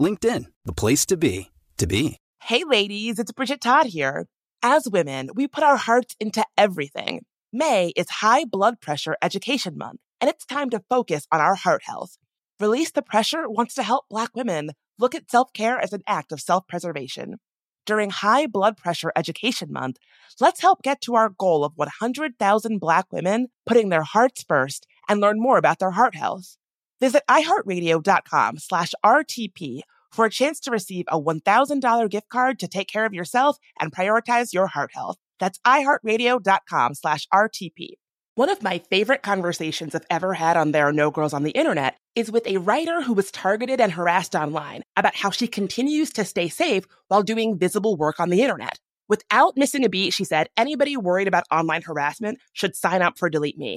LinkedIn, the place to be, to be. Hey, ladies, it's Bridget Todd here. As women, we put our hearts into everything. May is High Blood Pressure Education Month, and it's time to focus on our heart health. Release the Pressure wants to help Black women look at self-care as an act of self-preservation. During High Blood Pressure Education Month, let's help get to our goal of 100,000 Black women putting their hearts first and learn more about their heart health. Visit iHeartRadio.com/RTP for a chance to receive a $1,000 gift card to take care of yourself and prioritize your heart health. That's iHeartRadio.com/RTP. One of my favorite conversations I've ever had on There Are No Girls on the Internet is with a writer who was targeted and harassed online about how she continues to stay safe while doing visible work on the internet. Without missing a beat, she said, anybody worried about online harassment should sign up for DeleteMe.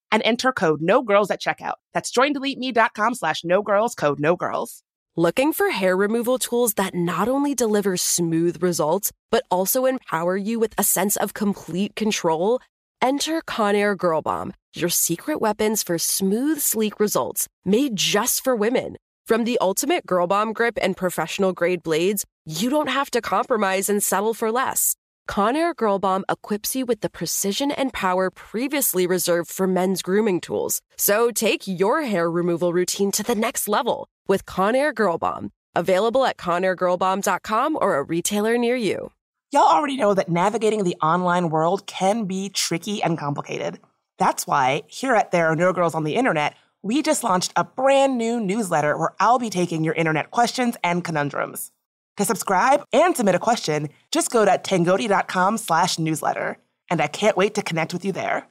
and enter code nogirls at checkout. That's joindeleteme.com/nogirls, code nogirls. Looking for hair removal tools that not only deliver smooth results, but also empower you with a sense of complete control? Enter Conair Girl Bomb, your secret weapons for smooth, sleek results, made just for women. From the ultimate Girl Bomb grip and professional-grade blades, you don't have to compromise and settle for less. Conair Girl Bomb equips you with the precision and power previously reserved for men's grooming tools. So take your hair removal routine to the next level with Conair Girl Bomb. Available at ConairGirlBomb.com or a retailer near you. Y'all already know that navigating the online world can be tricky and complicated. That's why, here at There Are No Girls on the Internet, we just launched a brand new newsletter where I'll be taking your internet questions and conundrums. To subscribe and submit a question, just go to tangodi.com/newsletter. And I can't wait to connect with you there.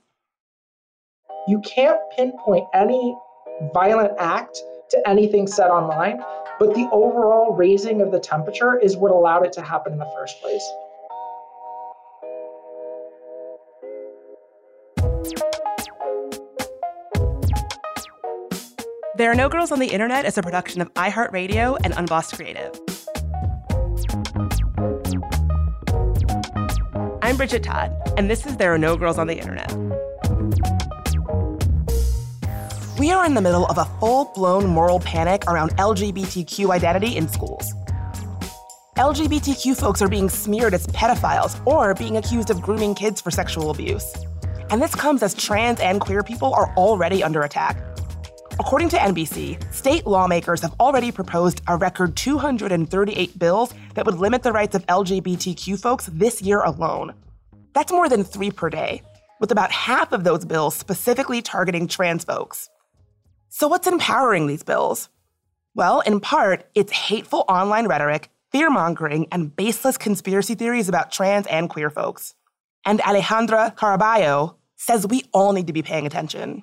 You can't pinpoint any violent act to anything said online, but the overall raising of the temperature is what allowed it to happen in the first place. There Are No Girls on the Internet is a production of iHeartRadio and Unbossed Creative. I'm Bridget Todd, and this is There Are No Girls on the Internet. We are in the middle of a full-blown moral panic around LGBTQ identity in schools. LGBTQ folks are being smeared as pedophiles or being accused of grooming kids for sexual abuse. And this comes as trans and queer people are already under attack. According to NBC, state lawmakers have already proposed a record 238 bills that would limit the rights of LGBTQ folks this year alone. That's more than 3 per day, with about half of those bills specifically targeting trans folks. So what's empowering these bills? Well, in part, it's hateful online rhetoric, fear-mongering, and baseless conspiracy theories about trans and queer folks. And Alejandra Caraballo says we all need to be paying attention.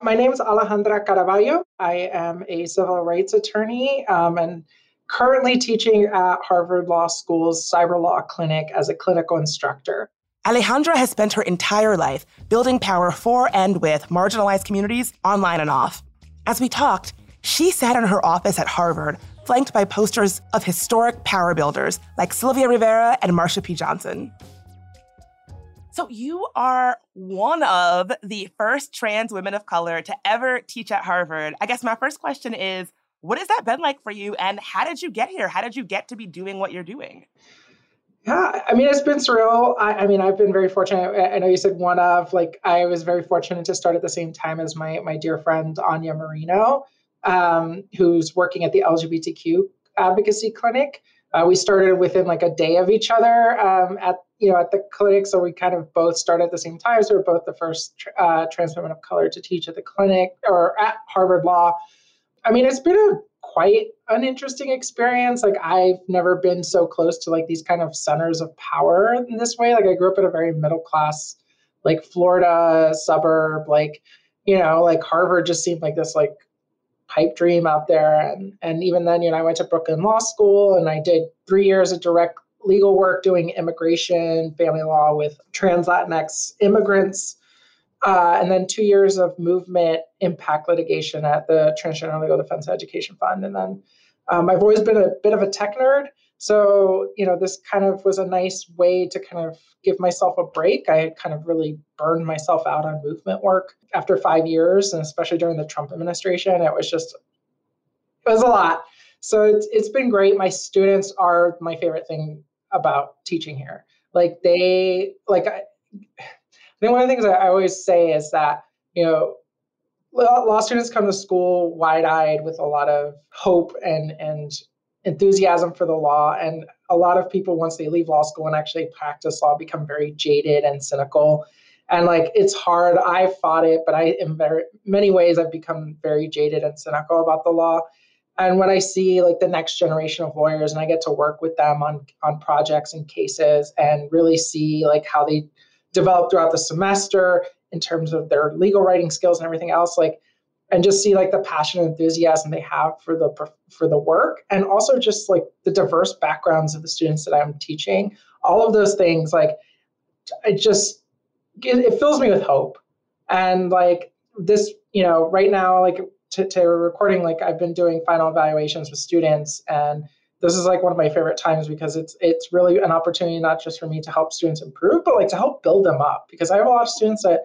My name is Alejandra Caraballo. I am a civil rights attorney and currently teaching at Harvard Law School's Cyber Law Clinic as a clinical instructor. Alejandra has spent her entire life building power for and with marginalized communities online and off. As we talked, she sat in her office at Harvard, flanked by posters of historic power builders like Sylvia Rivera and Marsha P. Johnson. So you are one of the first trans women of color to ever teach at Harvard. I guess my first question is, what has that been like for you? And how did you get here? How did you get to be doing what you're doing? Yeah, I mean, it's been surreal. I mean, I've been very fortunate. I know you said one of, like, I was very fortunate to start at the same time as my dear friend, Anya Marino, who's working at the LGBTQ advocacy clinic. We started within like a day of each other at the clinic. So we kind of both started at the same time. So we're both the first trans women of color to teach at the clinic or at Harvard Law. I mean, it's been quite an interesting experience. Like, I've never been so close to like these kind of centers of power in this way. Like, I grew up in a very middle class, like Florida suburb, like, you know, like Harvard just seemed like this like pipe dream out there. And even then, you know, I went to Brooklyn Law School and I did 3 years of direct legal work doing immigration, family law with trans Latinx immigrants. And then 2 years of movement impact litigation at the Transgender Legal Defense Education Fund. And then I've always been a bit of a tech nerd. So, you know, this kind of was a nice way to kind of give myself a break. I had kind of really burned myself out on movement work after 5 years, and especially during the Trump administration, it was a lot. So it's been great. My students are my favorite thing about teaching here. Like, then one of the things I always say is that, you know, law students come to school wide-eyed with a lot of hope and enthusiasm for the law. And a lot of people, once they leave law school and actually practice law, become very jaded and cynical. And like, it's hard. I fought it, but in many ways I've become very jaded and cynical about the law. And when I see like the next generation of lawyers and I get to work with them on projects and cases and really see like how they develop throughout the semester in terms of their legal writing skills and everything else, like, and just see like the passion and enthusiasm they have for the work, and also just like the diverse backgrounds of the students that I'm teaching, all of those things, like, it fills me with hope. And like this, you know, right now, like to recording, like I've been doing final evaluations with students, and this is like one of my favorite times because it's really an opportunity not just for me to help students improve, but like to help build them up, because I have a lot of students that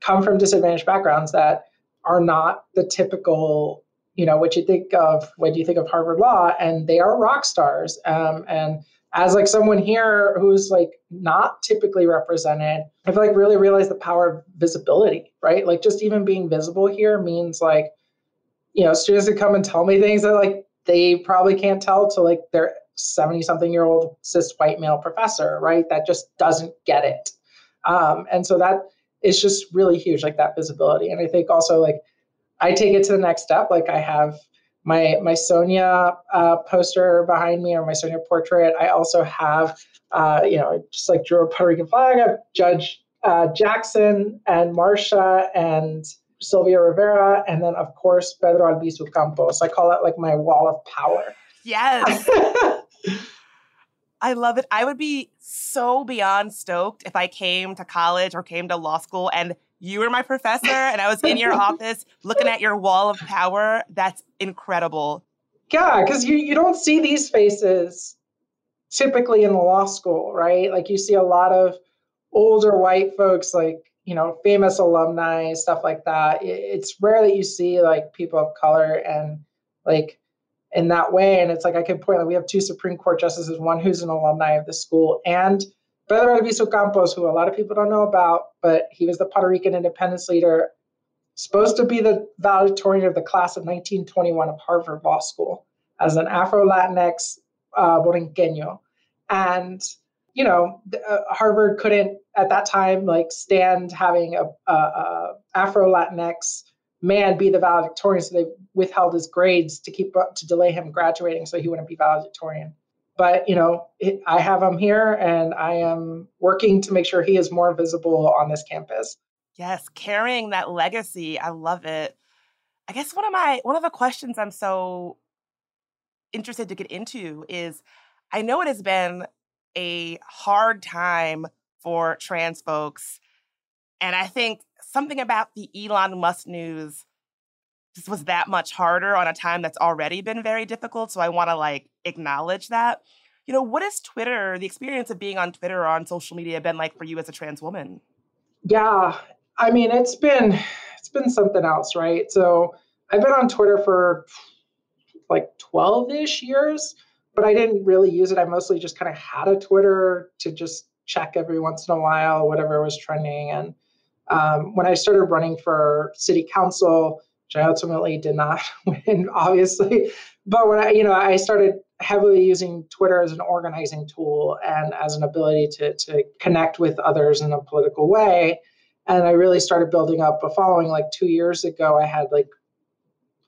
come from disadvantaged backgrounds that are not the typical, you know, what you think of when you think of Harvard Law, and they are rock stars. And as like someone here who's like not typically represented, I've like really realized the power of visibility, right? Like, just even being visible here means like, you know, students that come and tell me things that like, they probably can't tell to like their 70-something-year-old cis white male professor, right? That just doesn't get it. And so that is just really huge, like that visibility. And I think also like I take it to the next step. Like, I have my Sonia poster behind me, or my Sonia portrait. I also have, you know, just like drew a Puerto Rican flag. I have Judge Jackson and Marsha and Sylvia Rivera, and then, of course, Pedro Albizu Campos. I call it like my wall of power. Yes. I love it. I would be so beyond stoked if I came to college or came to law school and you were my professor and I was in your office looking at your wall of power. That's incredible. Yeah, because you don't see these faces typically in the law school, right? Like, you see a lot of older white folks, like, you know, famous alumni, stuff like that. It's rare that you see like people of color and like in that way. And it's like, I could point out, like, we have two Supreme Court justices, one who's an alumni of the school, and Pedro Albizu Campos, who a lot of people don't know about, but he was the Puerto Rican independence leader, supposed to be the valedictorian of the class of 1921 of Harvard Law School as an Afro-Latinx Borinqueño. And, you know, Harvard couldn't at that time like stand having a Afro-Latinx man be the valedictorian, so they withheld his grades to delay him graduating so he wouldn't be valedictorian. But, you know, I have him here, and I am working to make sure he is more visible on this campus. Yes, carrying that legacy. I love it. I guess one of the questions I'm so interested to get into is, I know it has been a hard time for trans folks. And I think something about the Elon Musk news just was that much harder on a time that's already been very difficult. So I want to like acknowledge that. You know, what has Twitter, the experience of being on Twitter or on social media been like for you as a trans woman? Yeah, I mean, it's been something else, right? So I've been on Twitter for like 12-ish years, but I didn't really use it. I mostly just kind of had a Twitter to just check every once in a while, whatever was trending. And when I started running for city council, which I ultimately did not win, obviously, but when I started heavily using Twitter as an organizing tool and as an ability to connect with others in a political way. And I really started building up a following like 2 years ago. I had like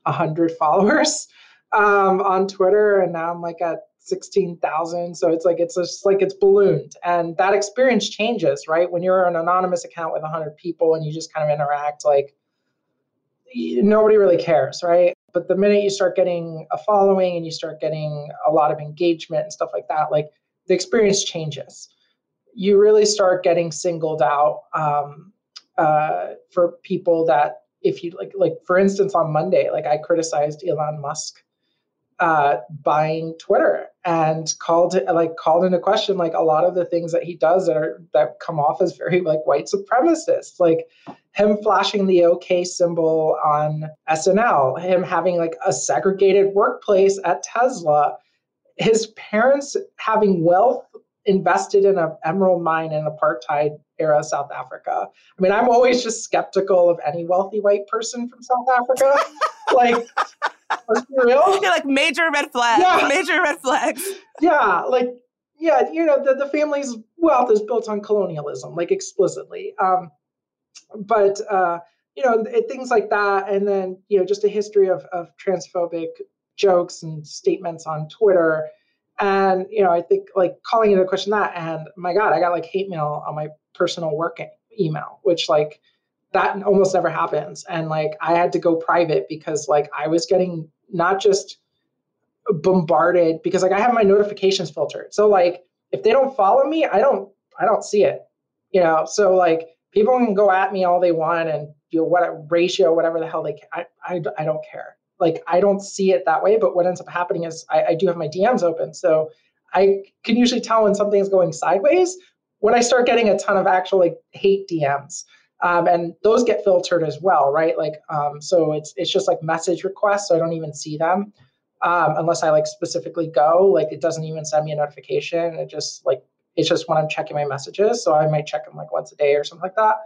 100 followers on Twitter, and now I'm like at 16,000. So it's ballooned. And that experience changes, right? When you're an anonymous account with 100 people and you just kind of interact, like nobody really cares, right? But the minute you start getting a following and you start getting a lot of engagement and stuff like that, like the experience changes. You really start getting singled out for people that if you like for instance, on Monday, like I criticized Elon Musk buying Twitter and called into question like a lot of the things that he does that come off as very like white supremacist, like him flashing the OK symbol on SNL, him having like a segregated workplace at Tesla, his parents having wealth invested in an emerald mine in apartheid era South Africa. I mean, I'm always just skeptical of any wealthy white person from South Africa. Like, let's be real. Yeah, like major red flags. Yeah. Major red flags. Yeah, like, yeah, you know, the family's wealth is built on colonialism, like explicitly. But you know, things like that, and then you know, just a history of transphobic jokes and statements on Twitter. And, you know, I think like calling into question that, and my God, I got like hate mail on my personal work email, which like that almost never happens. And like, I had to go private because like I was getting not just bombarded, because like I have my notifications filtered. So like, if they don't follow me, I don't see it, you know? So like people can go at me all they want and you know, whatever the hell they can. I don't care. Like, I don't see it that way, but what ends up happening is I do have my DMs open. So I can usually tell when something's going sideways, when I start getting a ton of actual like hate DMs. And those get filtered as well, right? Like, so it's just like message requests. So I don't even see them unless I like specifically go, like it doesn't even send me a notification. It just like, it's just when I'm checking my messages. So I might check them like once a day or something like that.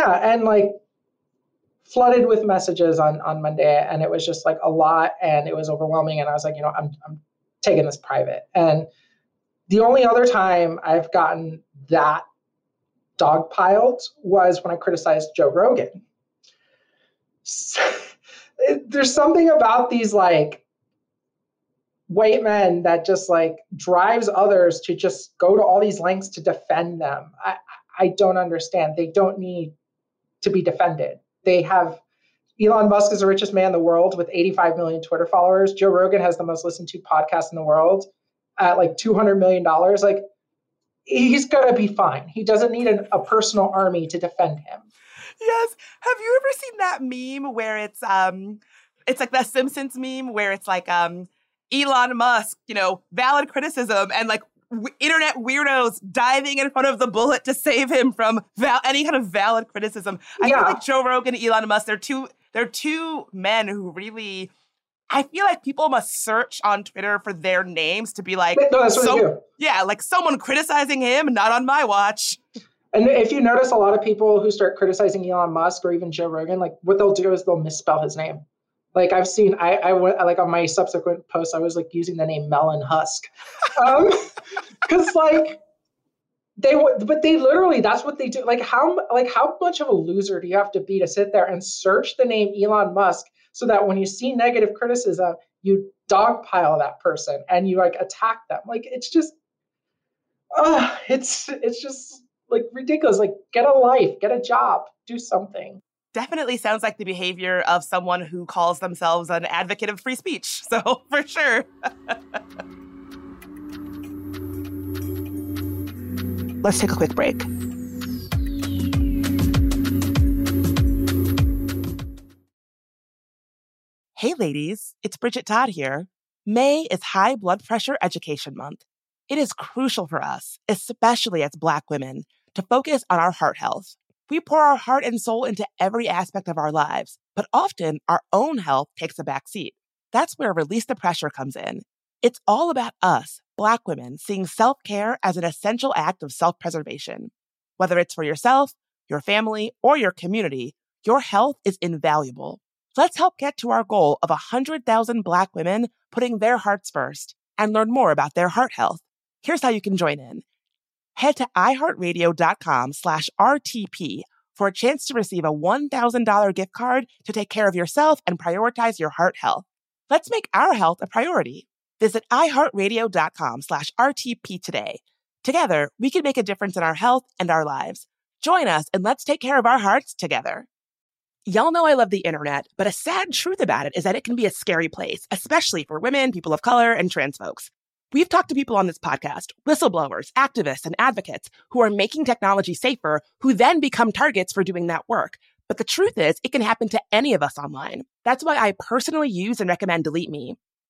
And like, flooded with messages on Monday, and it was just like a lot, and it was overwhelming. And I was like, you know, I'm taking this private. And the only other time I've gotten that dogpiled was when I criticized Joe Rogan. So, there's something about these like white men that just like drives others to just go to all these lengths to defend them. I don't understand. They don't need to be defended. They have, Elon Musk is the richest man in the world with 85 million Twitter followers. Joe Rogan has the most listened to podcast in the world at like $200 million. Like, he's going to be fine. He doesn't need a personal army to defend him. Yes. Have you ever seen that meme where it's like that Simpsons meme where it's like Elon Musk, you know, valid criticism and like internet weirdos diving in front of the bullet to save him from any kind of valid criticism. I feel like Joe Rogan and Elon Musk, they're two men who really, I feel like people must search on Twitter for their names to be like, no, like someone criticizing him, not on my watch. And if you notice a lot of people who start criticizing Elon Musk or even Joe Rogan, like what they'll do is they'll misspell his name. Like I've seen, I went like on my subsequent posts, I was like using the name Melon Husk. Cause like they literally, that's what they do. Like how much of a loser do you have to be to sit there and search the name Elon Musk so that when you see negative criticism, you dogpile that person and you like attack them. Like it's just, it's just like ridiculous. Like get a life, get a job, do something. Definitely sounds like the behavior of someone who calls themselves an advocate of free speech. So, for sure. Let's take a quick break. Hey, ladies, it's Bridget Todd here. May is High Blood Pressure Education Month. It is crucial for us, especially as Black women, to focus on our heart health. We pour our heart and soul into every aspect of our lives, but often our own health takes a back seat. That's where Release the Pressure comes in. It's all about us, Black women, seeing self-care as an essential act of self-preservation. Whether it's for yourself, your family, or your community, your health is invaluable. Let's help get to our goal of 100,000 Black women putting their hearts first and learn more about their heart health. Here's how you can join in. Head to iHeartRadio.com/RTP for a chance to receive a $1,000 gift card to take care of yourself and prioritize your heart health. Let's make our health a priority. Visit iHeartRadio.com/RTP today. Together, we can make a difference in our health and our lives. Join us and let's take care of our hearts together. Y'all know I love the internet, but a sad truth about it is that it can be a scary place, especially for women, people of color, and trans folks. We've talked to people on this podcast, whistleblowers, activists, and advocates who are making technology safer, who then become targets for doing that work. But the truth is, it can happen to any of us online. That's why I personally use and recommend DeleteMe.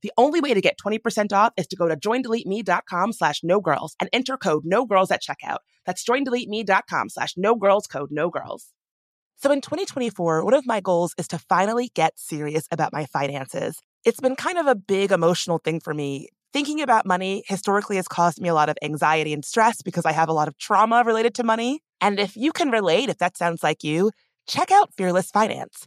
The only way to get 20% off is to go to joindeleteme.com/nogirls and enter code NOGIRLS at checkout. That's joindeleteme.com/nogirls, code NOGIRLS. So in 2024, one of my goals is to finally get serious about my finances. It's been kind of a big emotional thing for me. Thinking about money historically has caused me a lot of anxiety and stress because I have a lot of trauma related to money. And if you can relate, if that sounds like you, check out Fearless Finance.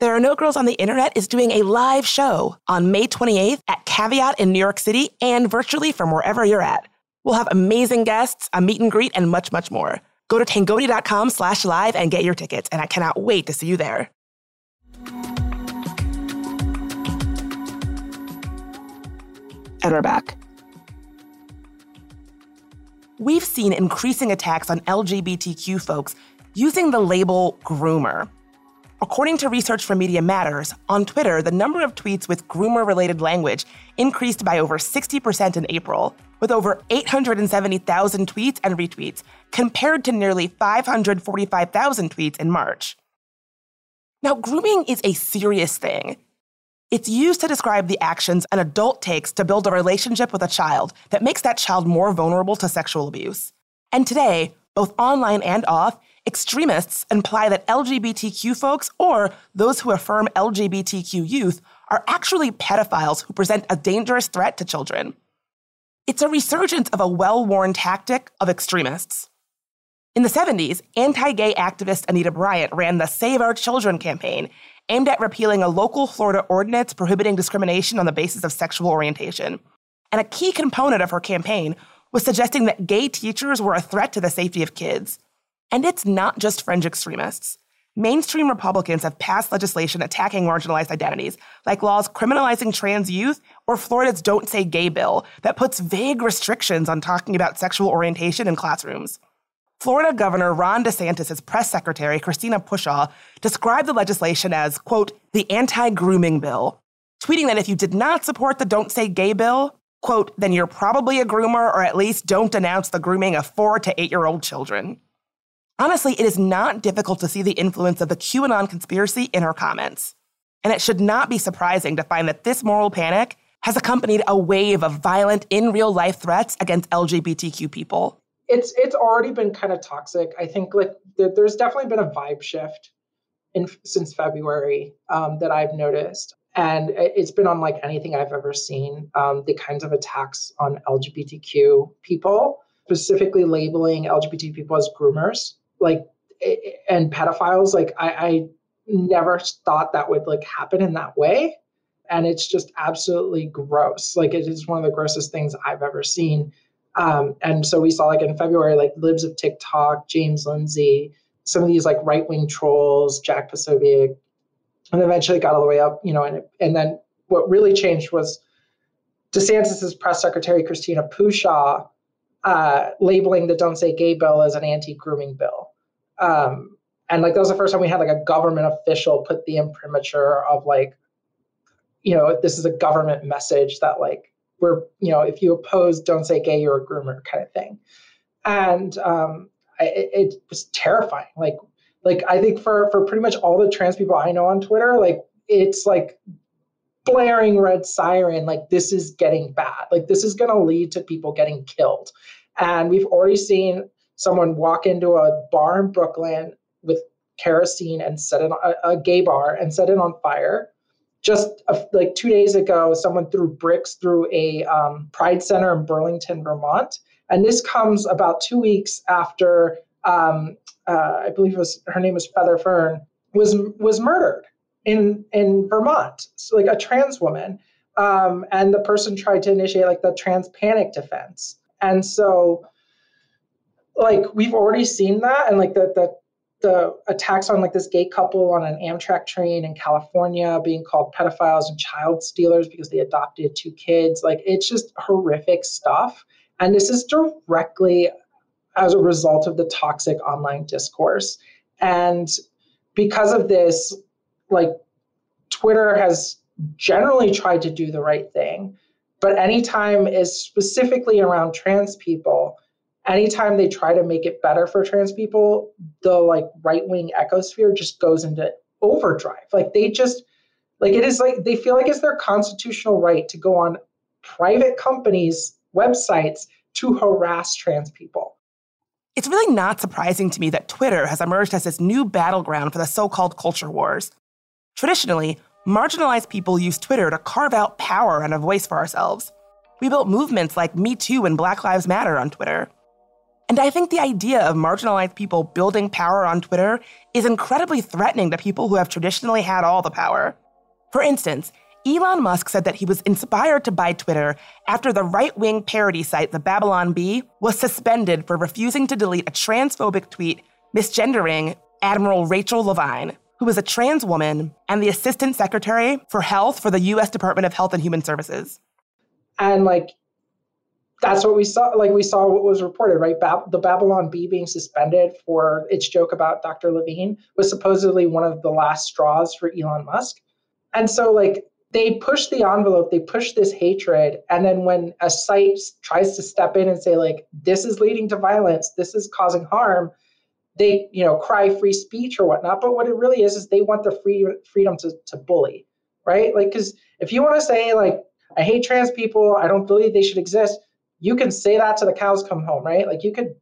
There Are No Girls on the Internet is doing a live show on May 28th at Caveat in New York City and virtually from wherever you're at. We'll have amazing guests, a meet and greet, and much, much more. Go to tangodi.com/live and get your tickets, and I cannot wait to see you there. And we're back. We've seen increasing attacks on LGBTQ folks using the label groomer. According to research from Media Matters, on Twitter, the number of tweets with groomer-related language increased by over 60% in April, with over 870,000 tweets and retweets, compared to nearly 545,000 tweets in March. Now, grooming is a serious thing. It's used to describe the actions an adult takes to build a relationship with a child that makes that child more vulnerable to sexual abuse. And today, both online and off, extremists imply that LGBTQ folks or those who affirm LGBTQ youth are actually pedophiles who present a dangerous threat to children. It's a resurgence of a well-worn tactic of extremists. In the 70s, anti-gay activist Anita Bryant ran the Save Our Children campaign, aimed at repealing a local Florida ordinance prohibiting discrimination on the basis of sexual orientation. And a key component of her campaign was suggesting that gay teachers were a threat to the safety of kids. And it's not just fringe extremists. Mainstream Republicans have passed legislation attacking marginalized identities, like laws criminalizing trans youth or Florida's Don't Say Gay bill that puts vague restrictions on talking about sexual orientation in classrooms. Florida Governor Ron DeSantis's press secretary, Christina Pushaw, described the legislation as, quote, the anti-grooming bill, tweeting that if you did not support the Don't Say Gay bill, quote, then you're probably a groomer, or at least don't denounce the grooming of 4 to 8-year-old children. Honestly, it is not difficult to see the influence of the QAnon conspiracy in her comments. And it should not be surprising to find that this moral panic has accompanied a wave of violent, in real life threats against LGBTQ people. It's already been kind of toxic. I think like there's definitely been a vibe shift since February that I've noticed. And it's been unlike anything I've ever seen, the kinds of attacks on LGBTQ people, specifically labeling LGBT people as groomers, like, and pedophiles. Like I never thought that would like happen in that way. And it's just absolutely gross. Like it is one of the grossest things I've ever seen. And so we saw like in February, like Libs of TikTok, James Lindsay, some of these like right-wing trolls, Jack Posobiec, and eventually got all the way up, you know, and then what really changed was DeSantis's press secretary, Christina Pushaw, labeling the Don't Say Gay bill as an anti-grooming bill. And like, that was the first time we had like a government official put the imprimatur of like, you know, this is a government message that like, we're, you know, if you oppose Don't Say Gay, you're a groomer kind of thing. And it was terrifying. Like I think for pretty much all the trans people I know on Twitter, like it's like blaring red siren, like this is getting bad. Like this is going to lead to people getting killed. And we've already seen someone walk into a bar in Brooklyn with kerosene and set it on a gay bar and set it on fire. Just like 2 days ago, someone threw bricks through a Pride Center in Burlington, Vermont. And this comes about 2 weeks after, I believe it was, her name was Feather Fern, was murdered in Vermont, so, like a trans woman. And the person tried to initiate like the trans panic defense. And so like, we've already seen that. And like the attacks on like this gay couple on an Amtrak train in California being called pedophiles and child stealers because they adopted 2 kids. Like it's just horrific stuff. And this is directly as a result of the toxic online discourse. And because of this, like Twitter has generally tried to do the right thing, but anytime is specifically around trans people, anytime they try to make it better for trans people, the like right-wing ecosphere just goes into overdrive. Like they just, like it is like, they feel like it's their constitutional right to go on private companies' websites to harass trans people. It's really not surprising to me that Twitter has emerged as this new battleground for the so-called culture wars. Traditionally, marginalized people use Twitter to carve out power and a voice for ourselves. We built movements like Me Too and Black Lives Matter on Twitter. And I think the idea of marginalized people building power on Twitter is incredibly threatening to people who have traditionally had all the power. For instance, Elon Musk said that he was inspired to buy Twitter after the right-wing parody site The Babylon Bee was suspended for refusing to delete a transphobic tweet misgendering Admiral Rachel Levine, who was a trans woman and the Assistant Secretary for Health for the U.S. Department of Health and Human Services. And like, that's what we saw. Like we saw what was reported, right? The Babylon Bee being suspended for its joke about Dr. Levine was supposedly one of the last straws for Elon Musk. And so like they push the envelope, they push this hatred. And then when a site tries to step in and say like, this is leading to violence, this is causing harm, they, you know, cry free speech or whatnot. But what it really is they want the freedom to bully, right? Like, cause if you want to say like, I hate trans people, I don't believe they should exist, you can say that to the cows come home, right? Like you could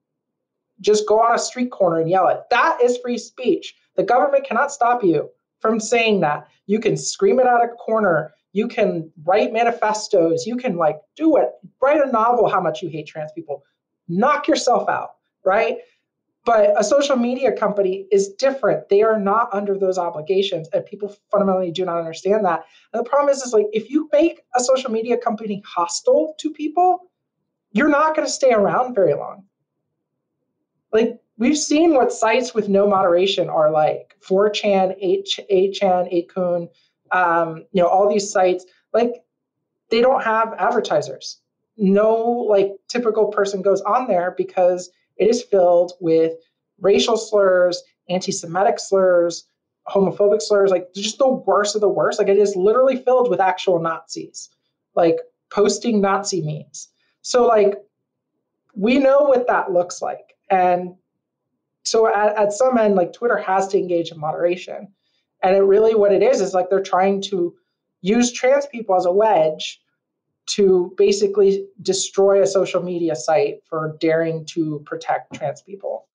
just go on a street corner and yell it. That is free speech. The government cannot stop you from saying that. You can scream it out of a corner. You can write manifestos. You can like do it. Write a novel how much you hate trans people. Knock yourself out, right? But a social media company is different. They are not under those obligations, and people fundamentally do not understand that. And the problem is like, if you make a social media company hostile to people, you're not going to stay around very long. Like, we've seen what sites with no moderation are like. 4chan, 8chan, 8kun, you know, all these sites, like, they don't have advertisers. No, like, typical person goes on there because it is filled with racial slurs, anti-Semitic slurs, homophobic slurs, like just the worst of the worst. Like, it is literally filled with actual Nazis, like posting Nazi memes. So like, we know what that looks like. And so at some end, like, Twitter has to engage in moderation. And it really, what it is like, they're trying to use trans people as a wedge to basically destroy a social media site for daring to protect trans people.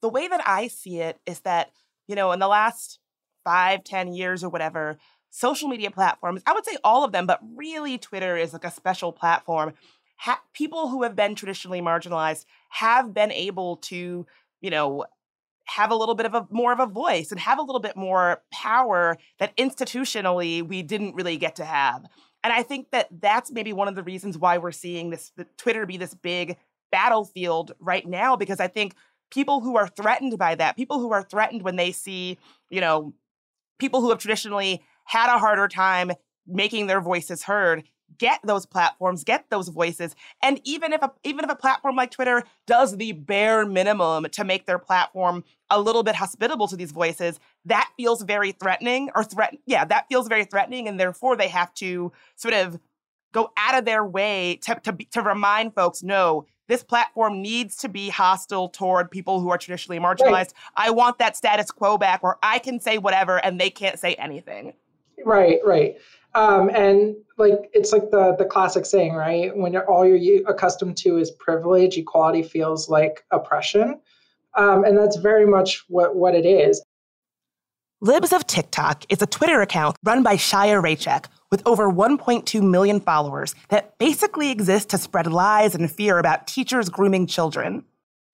The way that I see it is that, you know, in the last 5-10 years or whatever, social media platforms, I would say all of them, but really Twitter is like a special platform. People who have been traditionally marginalized have been able to, you know, have a little bit of a more of a voice and have a little bit more power that institutionally we didn't really get to have. And I think that that's maybe one of the reasons why we're seeing this Twitter be this big battlefield right now, because I think people who are threatened by that, people who are threatened when they see, you know, people who have traditionally had a harder time making their voices heard, get those platforms, get those voices. And even if a platform like Twitter does the bare minimum to make their platform a little bit hospitable to these voices, that feels very threatening that feels very threatening. And therefore they have to sort of go out of their way to remind folks, no, this platform needs to be hostile toward people who are traditionally marginalized. Right. I want that status quo back where I can say whatever and they can't say anything. Right, right. And like, it's like the classic saying, right? When all you're accustomed to is privilege, equality feels like oppression. And that's very much what it is. Libs of TikTok is a Twitter account run by Chaya Raichik with over 1.2 million followers that basically exists to spread lies and fear about teachers grooming children.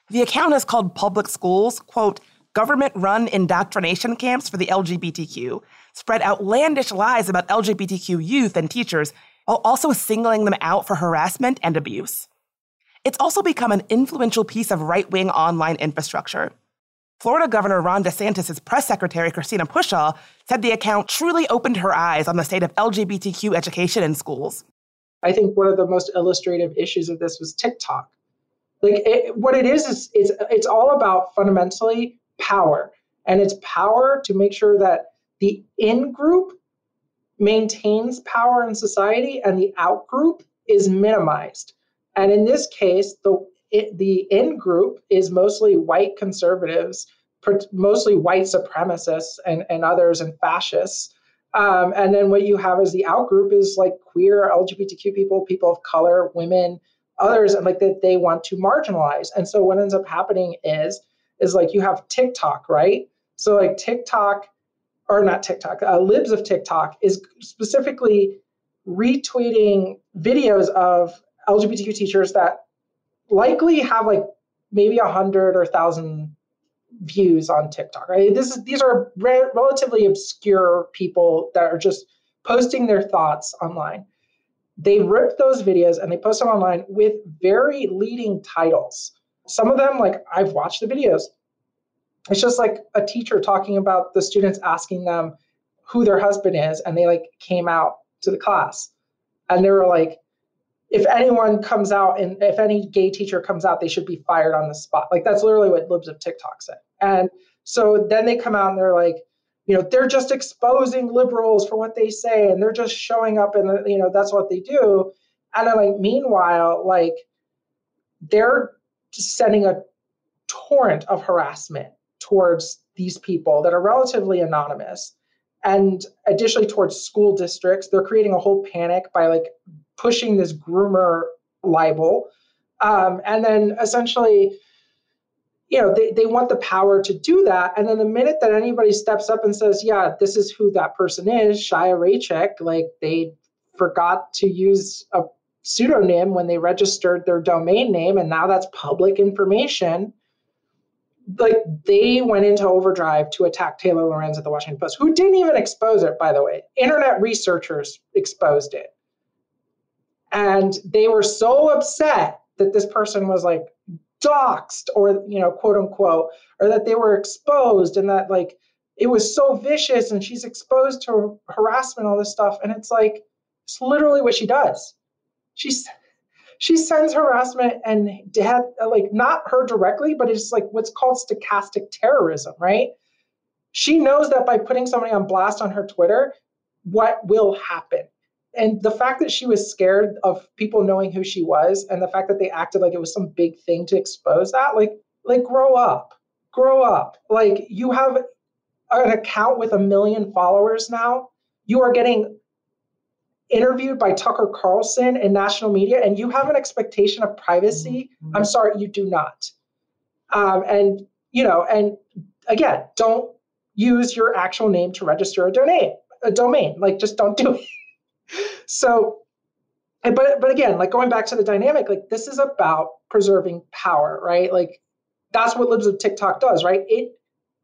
The account is called Public Schools, quote, government-run indoctrination camps for the LGBTQ, spread outlandish lies about LGBTQ youth and teachers, while also singling them out for harassment and abuse. It's also become an influential piece of right-wing online infrastructure. Florida Governor Ron DeSantis' press secretary, Christina Pushaw, said the account truly opened her eyes on the state of LGBTQ education in schools. I think one of the most illustrative issues of this was TikTok. Like, it's all about fundamentally power. And it's power to make sure that the in-group maintains power in society and the out-group is minimized. And in this case, the in-group is mostly white conservatives, mostly white supremacists and others and fascists. And then what you have is the out-group is like queer, LGBTQ people, people of color, women, others, and like that they want to marginalize. And so what ends up happening is like you have TikTok, right? So like Libs of TikTok is specifically retweeting videos of LGBTQ teachers that likely have like maybe 100 or 1,000 views on TikTok, right? These are relatively obscure people that are just posting their thoughts online. They rip those videos and they post them online with very leading titles. Some of them, like, I've watched the videos. It's just like a teacher talking about the students asking them who their husband is, and they like came out to the class. And they were like, if anyone comes out and if any gay teacher comes out, they should be fired on the spot. Like, that's literally what Libs of TikTok said. And so then they come out and they're like, you know, they're just exposing liberals for what they say, and they're just showing up and, you know, that's what they do. And then like, meanwhile, like, they're just sending a torrent of harassment towards these people that are relatively anonymous. And additionally towards school districts, they're creating a whole panic by like pushing this groomer libel. And then essentially, you know, they want the power to do that. And then the minute that anybody steps up and says, yeah, this is who that person is, Chaya Raichik, like they forgot to use a pseudonym when they registered their domain name, and now that's public information. Like they went into overdrive to attack Taylor Lorenz at the Washington Post, who didn't even expose it, by the way. Internet researchers exposed it. And they were so upset that this person was like doxxed or, you know, quote unquote, or that they were exposed and that like it was so vicious and she's exposed to harassment, all this stuff. And it's like, it's literally what she does. She sends harassment and death, like not her directly, but it's like what's called stochastic terrorism, right? She knows that by putting somebody on blast on her Twitter, what will happen. And the fact that she was scared of people knowing who she was and the fact that they acted like it was some big thing to expose that, like grow up. Like you have an account with 1 million followers now. You are getting interviewed by Tucker Carlson and national media, and you have an expectation of privacy. Mm-hmm. I'm sorry, you do not. And, you know, and again, don't use your actual name to register a domain. Like just don't do it. So, but again, like going back to the dynamic, like this is about preserving power, right? Like that's what Libs of TikTok does, right? It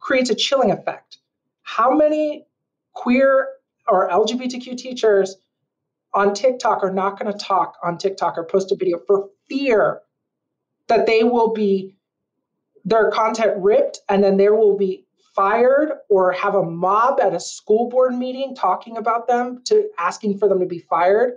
creates a chilling effect. How many queer or LGBTQ teachers on TikTok are not going to talk on TikTok or post a video for fear that they will be, their content ripped and then they will be fired or have a mob at a school board meeting talking about them to asking for them to be fired,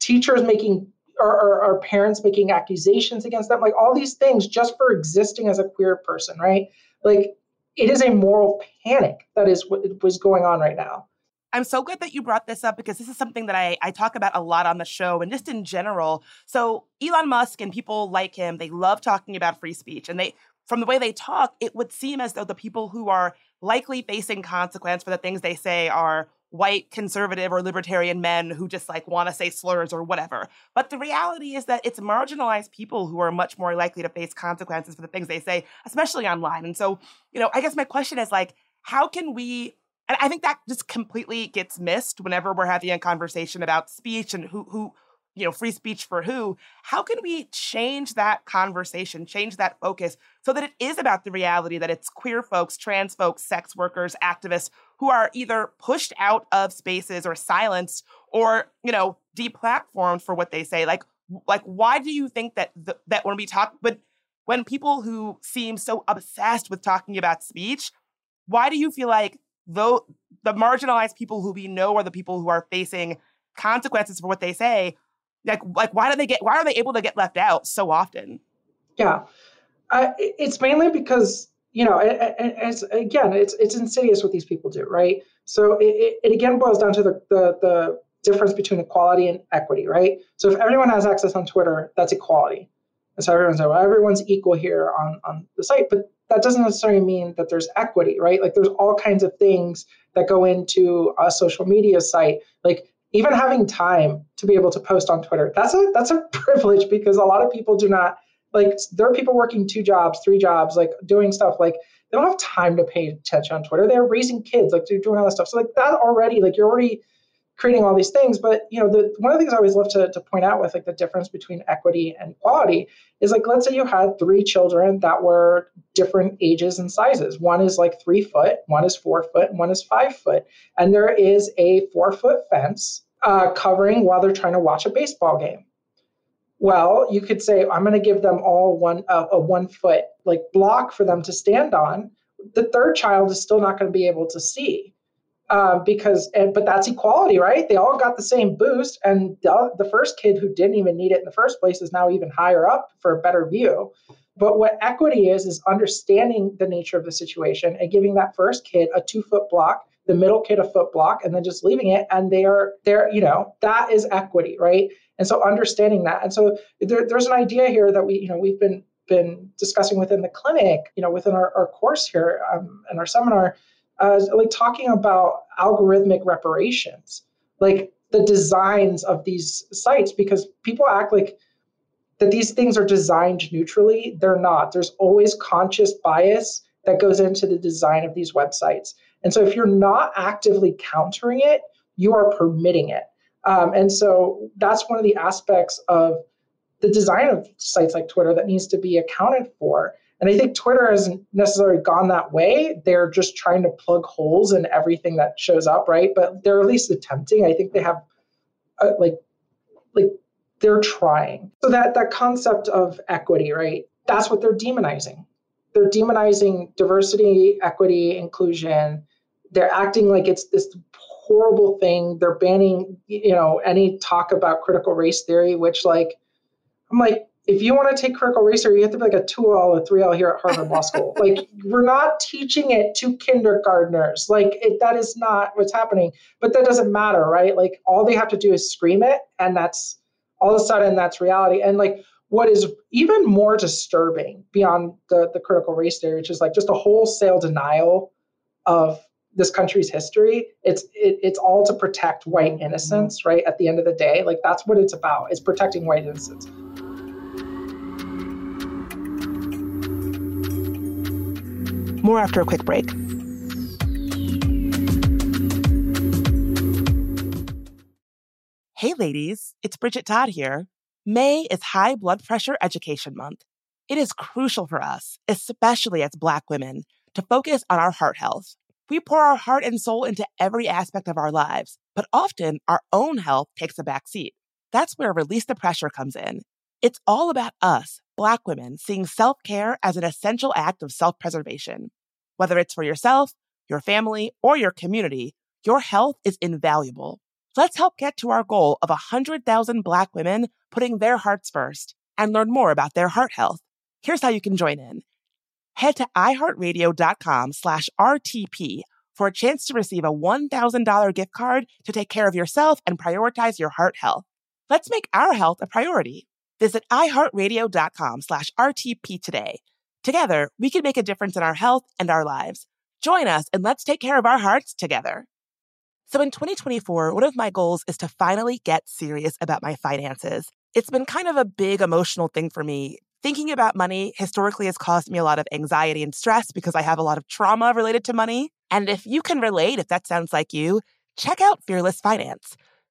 teachers making or parents making accusations against them, like all these things just for existing as a queer person, right? Like it is a moral panic that is what was going on right now. I'm so glad that you brought this up because this is something that I talk about a lot on the show and just in general. So Elon Musk and people like him, they love talking about free speech and they, from the way they talk, it would seem as though the people who are likely facing consequence for the things they say are white, conservative, or libertarian men who just like want to say slurs or whatever. But the reality is that it's marginalized people who are much more likely to face consequences for the things they say, especially online. And so, you know, I guess my question is like, how can we, and I think that just completely gets missed whenever we're having a conversation about speech and who you know, free speech for who, how can we change that conversation, change that focus so that it is about the reality that it's queer folks, trans folks, sex workers, activists who are either pushed out of spaces or silenced or, you know, deplatformed for what they say? Like why do you think that that when we talk, but when people who seem so obsessed with talking about speech, why do you feel like though the marginalized people who we know are the people who are facing consequences for what they say, like why are they able to get left out so often? Yeah, it's mainly because, you know, it's insidious what these people do, right? So it again boils down to the difference between equality and equity, right? So if everyone has access on Twitter, that's equality, and so everyone's like, well, everyone's equal here on the site, but that doesn't necessarily mean that there's equity, right? Like there's all kinds of things that go into a social media site, like. Even having time to be able to post on Twitter, that's a privilege because a lot of people do not, like there are people working 2 jobs, 3 jobs, like doing stuff, like they don't have time to pay attention on Twitter. They're raising kids, like they're doing all that stuff. So like that already, like you're already creating all these things. But you know, one of the things I always love to point out with like the difference between equity and equality is like, let's say you had 3 children that were different ages and sizes. One is like 3 foot, one is 4 foot, and one is 5 foot. And there is a 4 foot fence covering while they're trying to watch a baseball game. Well, you could say, I'm going to give them all a 1 foot like block for them to stand on. The third child is still not going to be able to see. But that's equality, right? They all got the same boost, and the first kid who didn't even need it in the first place is now even higher up for a better view. But what equity is understanding the nature of the situation and giving that first kid a 2 foot block, the middle kid a foot block, and then just leaving it. And they are there, you know, that is equity, right? And so understanding that. And so there's an idea here that we, you know, we've been discussing within the clinic, you know, within our course here and our seminar. Like talking about algorithmic reparations, like the designs of these sites, because people act like that these things are designed neutrally. They're not. There's always conscious bias that goes into the design of these websites. And so if you're not actively countering it, you are permitting it. And so that's one of the aspects of the design of sites like Twitter that needs to be accounted for. And I think Twitter hasn't necessarily gone that way. They're just trying to plug holes in everything that shows up, right? But they're at least attempting. I think they have, they're trying. So that concept of equity, right? That's what they're demonizing. They're demonizing diversity, equity, inclusion. They're acting like it's this horrible thing. They're banning, any talk about critical race theory, which if you want to take critical race theory, you have to be like a 2L or 3L here at Harvard Law School. We're not teaching it to kindergartners. That is not what's happening. But that doesn't matter, right? All they have to do is scream it, and that's all of a sudden that's reality. And what is even more disturbing beyond the critical race theory, which is just a wholesale denial of this country's history, it's all to protect white innocence, right? At the end of the day, that's what it's about. It's protecting white innocence. More after a quick break. Hey, ladies, it's Bridget Todd here. May is High Blood Pressure Education Month. It is crucial for us, especially as Black women, to focus on our heart health. We pour our heart and soul into every aspect of our lives, but often our own health takes a backseat. That's where Release the Pressure comes in. It's all about us, Black women, seeing self-care as an essential act of self-preservation. Whether it's for yourself, your family, or your community, your health is invaluable. Let's help get to our goal of 100,000 Black women putting their hearts first and learn more about their heart health. Here's how you can join in. Head to iHeartRadio.com/RTP for a chance to receive a $1,000 gift card to take care of yourself and prioritize your heart health. Let's make our health a priority. Visit iHeartRadio.com/RTP today. Together, we can make a difference in our health and our lives. Join us and let's take care of our hearts together. So in 2024, one of my goals is to finally get serious about my finances. It's been kind of a big emotional thing for me. Thinking about money historically has caused me a lot of anxiety and stress because I have a lot of trauma related to money. And if you can relate, if that sounds like you, check out Fearless Finance.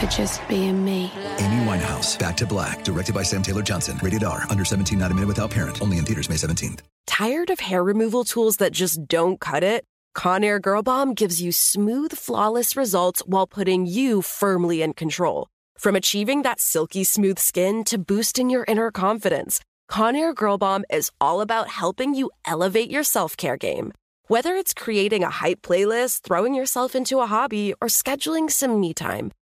for just being me. Amy Winehouse, Back to Black, directed by Sam Taylor Johnson. Rated R, under 17, not admitted without parent. Only in theaters May 17th. Tired of hair removal tools that just don't cut it? Conair Girl Bomb gives you smooth, flawless results while putting you firmly in control. From achieving that silky smooth skin to boosting your inner confidence, Conair Girl Bomb is all about helping you elevate your self-care game. Whether it's creating a hype playlist, throwing yourself into a hobby, or scheduling some me time,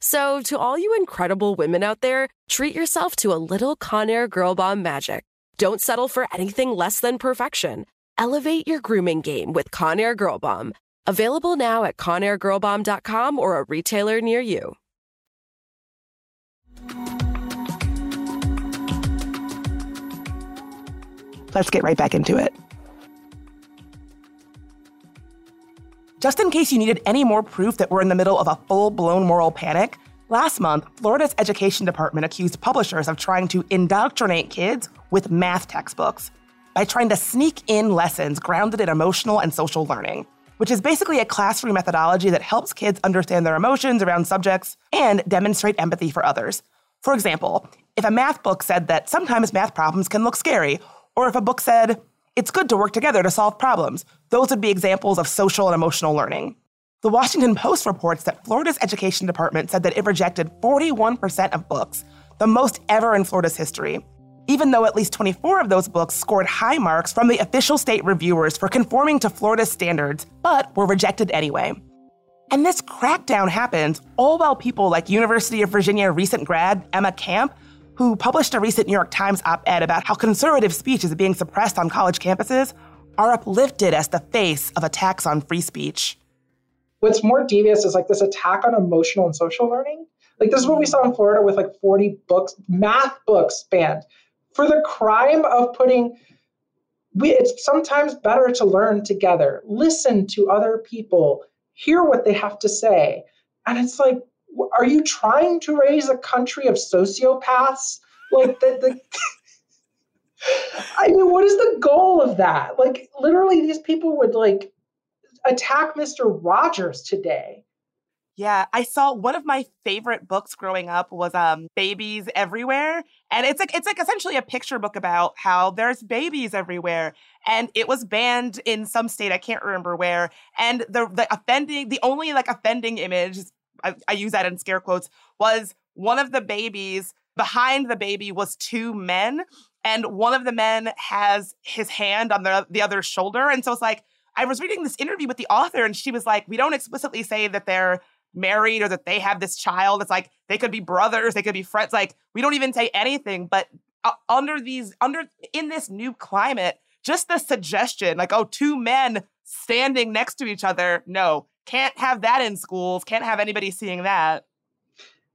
So to all you incredible women out there, treat yourself to a little Conair Girl Bomb magic. Don't settle for anything less than perfection. Elevate your grooming game with Conair Girl Bomb. Available now at ConairGirlBomb.com or a retailer near you. Let's get right back into it. Just in case you needed any more proof that we're in the middle of a full-blown moral panic, last month, Florida's education department accused publishers of trying to indoctrinate kids with math textbooks by trying to sneak in lessons grounded in emotional and social learning, which is basically a classroom methodology that helps kids understand their emotions around subjects and demonstrate empathy for others. For example, if a math book said that sometimes math problems can look scary, or if a book said, it's good to work together to solve problems. Those would be examples of social and emotional learning. The Washington Post reports that Florida's education department said that it rejected 41% of books, the most ever in Florida's history, even though at least 24 of those books scored high marks from the official state reviewers for conforming to Florida's standards, but were rejected anyway. And this crackdown happens all while people like University of Virginia recent grad Emma Camp, who published a recent New York Times op-ed about how conservative speech is being suppressed on college campuses, are uplifted as the face of attacks on free speech. What's more devious is this attack on emotional and social learning. This is what we saw in Florida with 40 books, math books banned for the crime of putting, it's sometimes better to learn together, listen to other people, hear what they have to say. And it's are you trying to raise a country of sociopaths? What is the goal of that? Literally, these people would attack Mr. Rogers today. Yeah, I saw one of my favorite books growing up was Babies Everywhere, and it's essentially a picture book about how there's babies everywhere, and it was banned in some state I can't remember where, and the only offending image. I use that in scare quotes, was one of the babies, behind the baby was two men, and one of the men has his hand on the other's shoulder. And so it's I was reading this interview with the author, and she was we don't explicitly say that they're married or that they have this child. It's they could be brothers, they could be friends. We don't even say anything, but in this new climate, just the suggestion, two men standing next to each other, no. Can't have that in schools. Can't have anybody seeing that.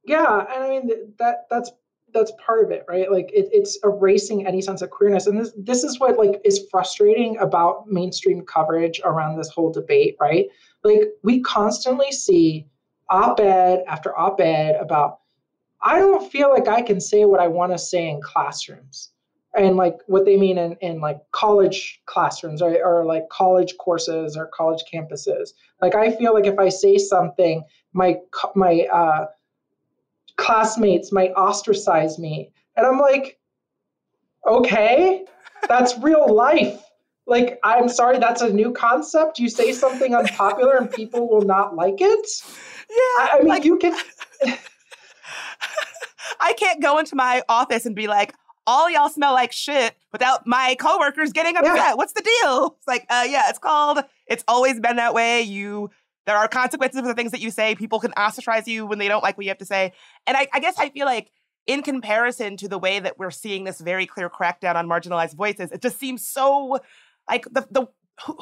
Yeah, and I mean that's part of it, right? It's erasing any sense of queerness, and this is what is frustrating about mainstream coverage around this whole debate, right? We constantly see op-ed after op-ed about I don't feel like I can say what I want to say in classrooms, and what they mean in college classrooms or college courses or college campuses. I feel if I say something, my classmates might ostracize me. And I'm okay, that's real life. I'm sorry, that's a new concept. You say something unpopular and people will not like it. Yeah. I mean, you can. I can't go into my office and be all y'all smell like shit without my coworkers getting upset. Yeah. What's the deal? It's it's always been that way. There are consequences for the things that you say. People can ostracize you when they don't like what you have to say. And I guess I feel in comparison to the way that we're seeing this very clear crackdown on marginalized voices, it just seems so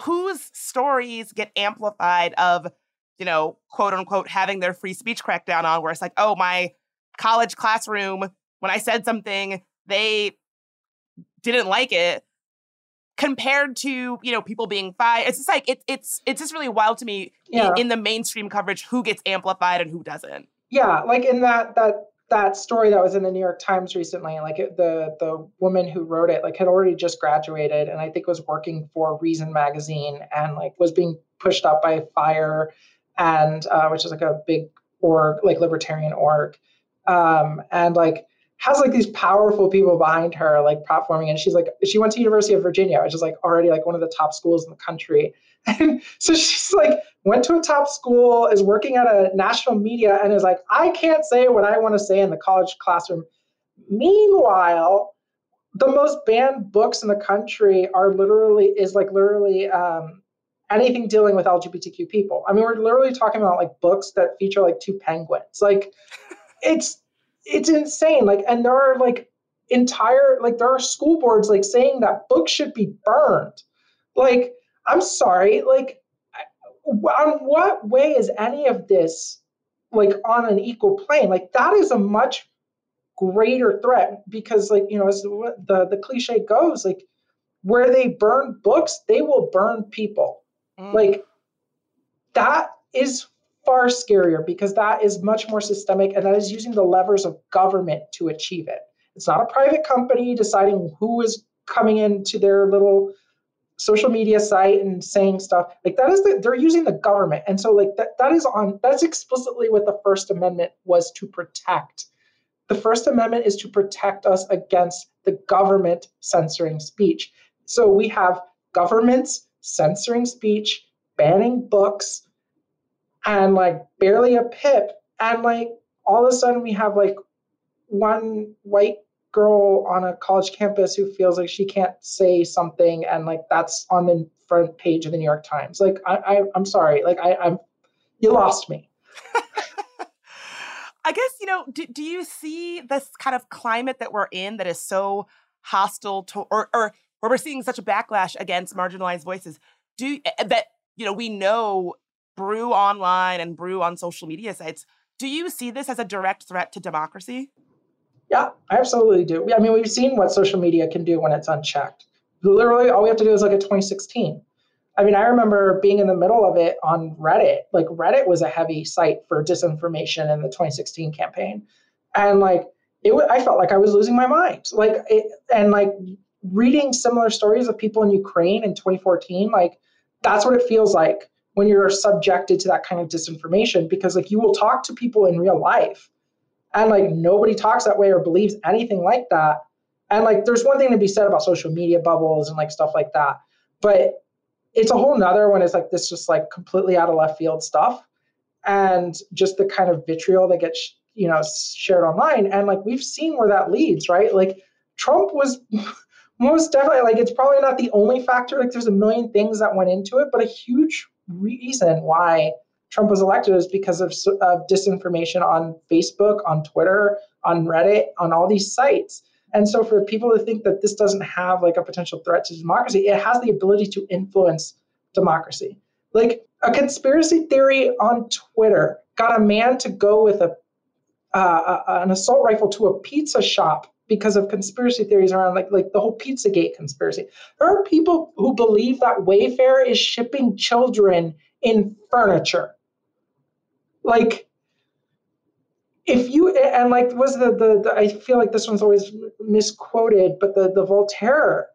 whose stories get amplified of, quote unquote, having their free speech crackdown on, where it's oh, my college classroom, when I said something, they didn't like it, compared to, people being fired. It's just it's just really wild to me. Yeah. In the mainstream coverage, who gets amplified and who doesn't. Yeah. In that story that was in the New York Times recently, the woman who wrote it, had already just graduated and I think was working for Reason magazine and was being pushed up by FIRE and, which is a big org, libertarian org. And has these powerful people behind her platforming, and she's she went to University of Virginia, which is already one of the top schools in the country, and so she's went to a top school, is working at a national media, and is I can't say what I want to say in the college classroom. Meanwhile, the most banned books in the country are literally anything dealing with LGBTQ people. I mean, we're literally talking about books that feature two penguins. It's insane. And there are entire, there are school boards saying that books should be burned. Like, I'm sorry. Like, on what way is any of this like on an equal plane? Like, that is a much greater threat because, like, you know, as the cliche goes, like, where they burn books, they will burn people. Mm. Like, that is far scarier because that is much more systemic, and that is using the levers of government to achieve it. It's not a private company deciding who is coming into their little social media site and saying stuff. Like, that is they're using the government. And so, like, that's explicitly what the First Amendment was to protect. The First Amendment is to protect us against the government censoring speech. So we have governments censoring speech, banning books, and like barely a pip. And like all of a sudden we have like one white girl on a college campus who feels like she can't say something, and like that's on the front page of the New York Times. Like, I'm sorry, like I'm you lost me. I guess, you know, do you see this kind of climate that we're in that is so hostile to, or where we're seeing such a backlash against marginalized voices, do that, you know, we know brew online and brew on social media sites. Do you see this as a direct threat to democracy? Yeah, I absolutely do. I mean, we've seen what social media can do when it's unchecked. Literally, all we have to do is look at 2016. I mean, I remember being in the middle of it on Reddit. Like, Reddit was a heavy site for disinformation in the 2016 campaign. And like, I felt like I was losing my mind. Like, and like reading similar stories of people in Ukraine in 2014, like, that's what it feels like when you're subjected to that kind of disinformation, because like you will talk to people in real life and like nobody talks that way or believes anything like that. And like, there's one thing to be said about social media bubbles and like stuff like that, but it's a whole nother one. It's like this just like completely out of left field stuff and just the kind of vitriol that gets, you know, shared online. And like, we've seen where that leads, right? Like, Trump was most definitely, like, it's probably not the only factor. Like, there's a million things that went into it, but a huge reason why Trump was elected is because of disinformation on Facebook, on Twitter, on Reddit, on all these sites. And so for people to think that this doesn't have like a potential threat to democracy, it has the ability to influence democracy. Like, a conspiracy theory on Twitter got a man to go with an assault rifle to a pizza shop because of conspiracy theories around like the whole Pizzagate conspiracy. There are people who believe that Wayfair is shipping children in furniture. Like, if you, and like, was the I feel like this one's always misquoted, but the Voltaire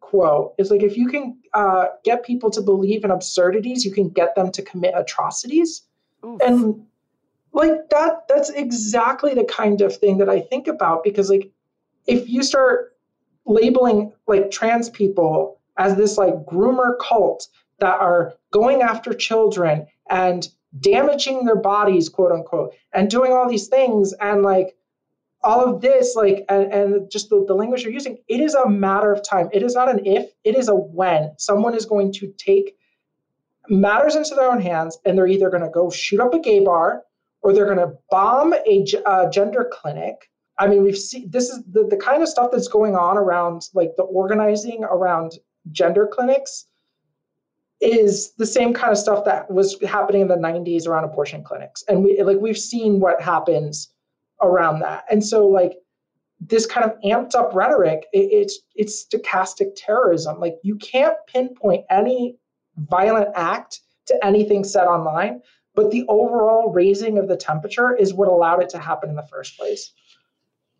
quote is like, if you can get people to believe in absurdities, you can get them to commit atrocities. Oof. And like that's exactly the kind of thing that I think about, because like, if you start labeling like trans people as this like groomer cult that are going after children and damaging their bodies, quote unquote, and doing all these things, and like all of this, like, and just the language you're using, it is a matter of time. It is not an if, it is a when. Someone is going to take matters into their own hands, and they're either going to go shoot up a gay bar, or they're going to bomb a gender clinic. I mean, we've seen, this is the kind of stuff that's going on around, like, the organizing around gender clinics is the same kind of stuff that was happening in the 90s around abortion clinics. And we've seen what happens around that. And so, like, this kind of amped up rhetoric, it's stochastic terrorism. Like, you can't pinpoint any violent act to anything said online, but the overall raising of the temperature is what allowed it to happen in the first place.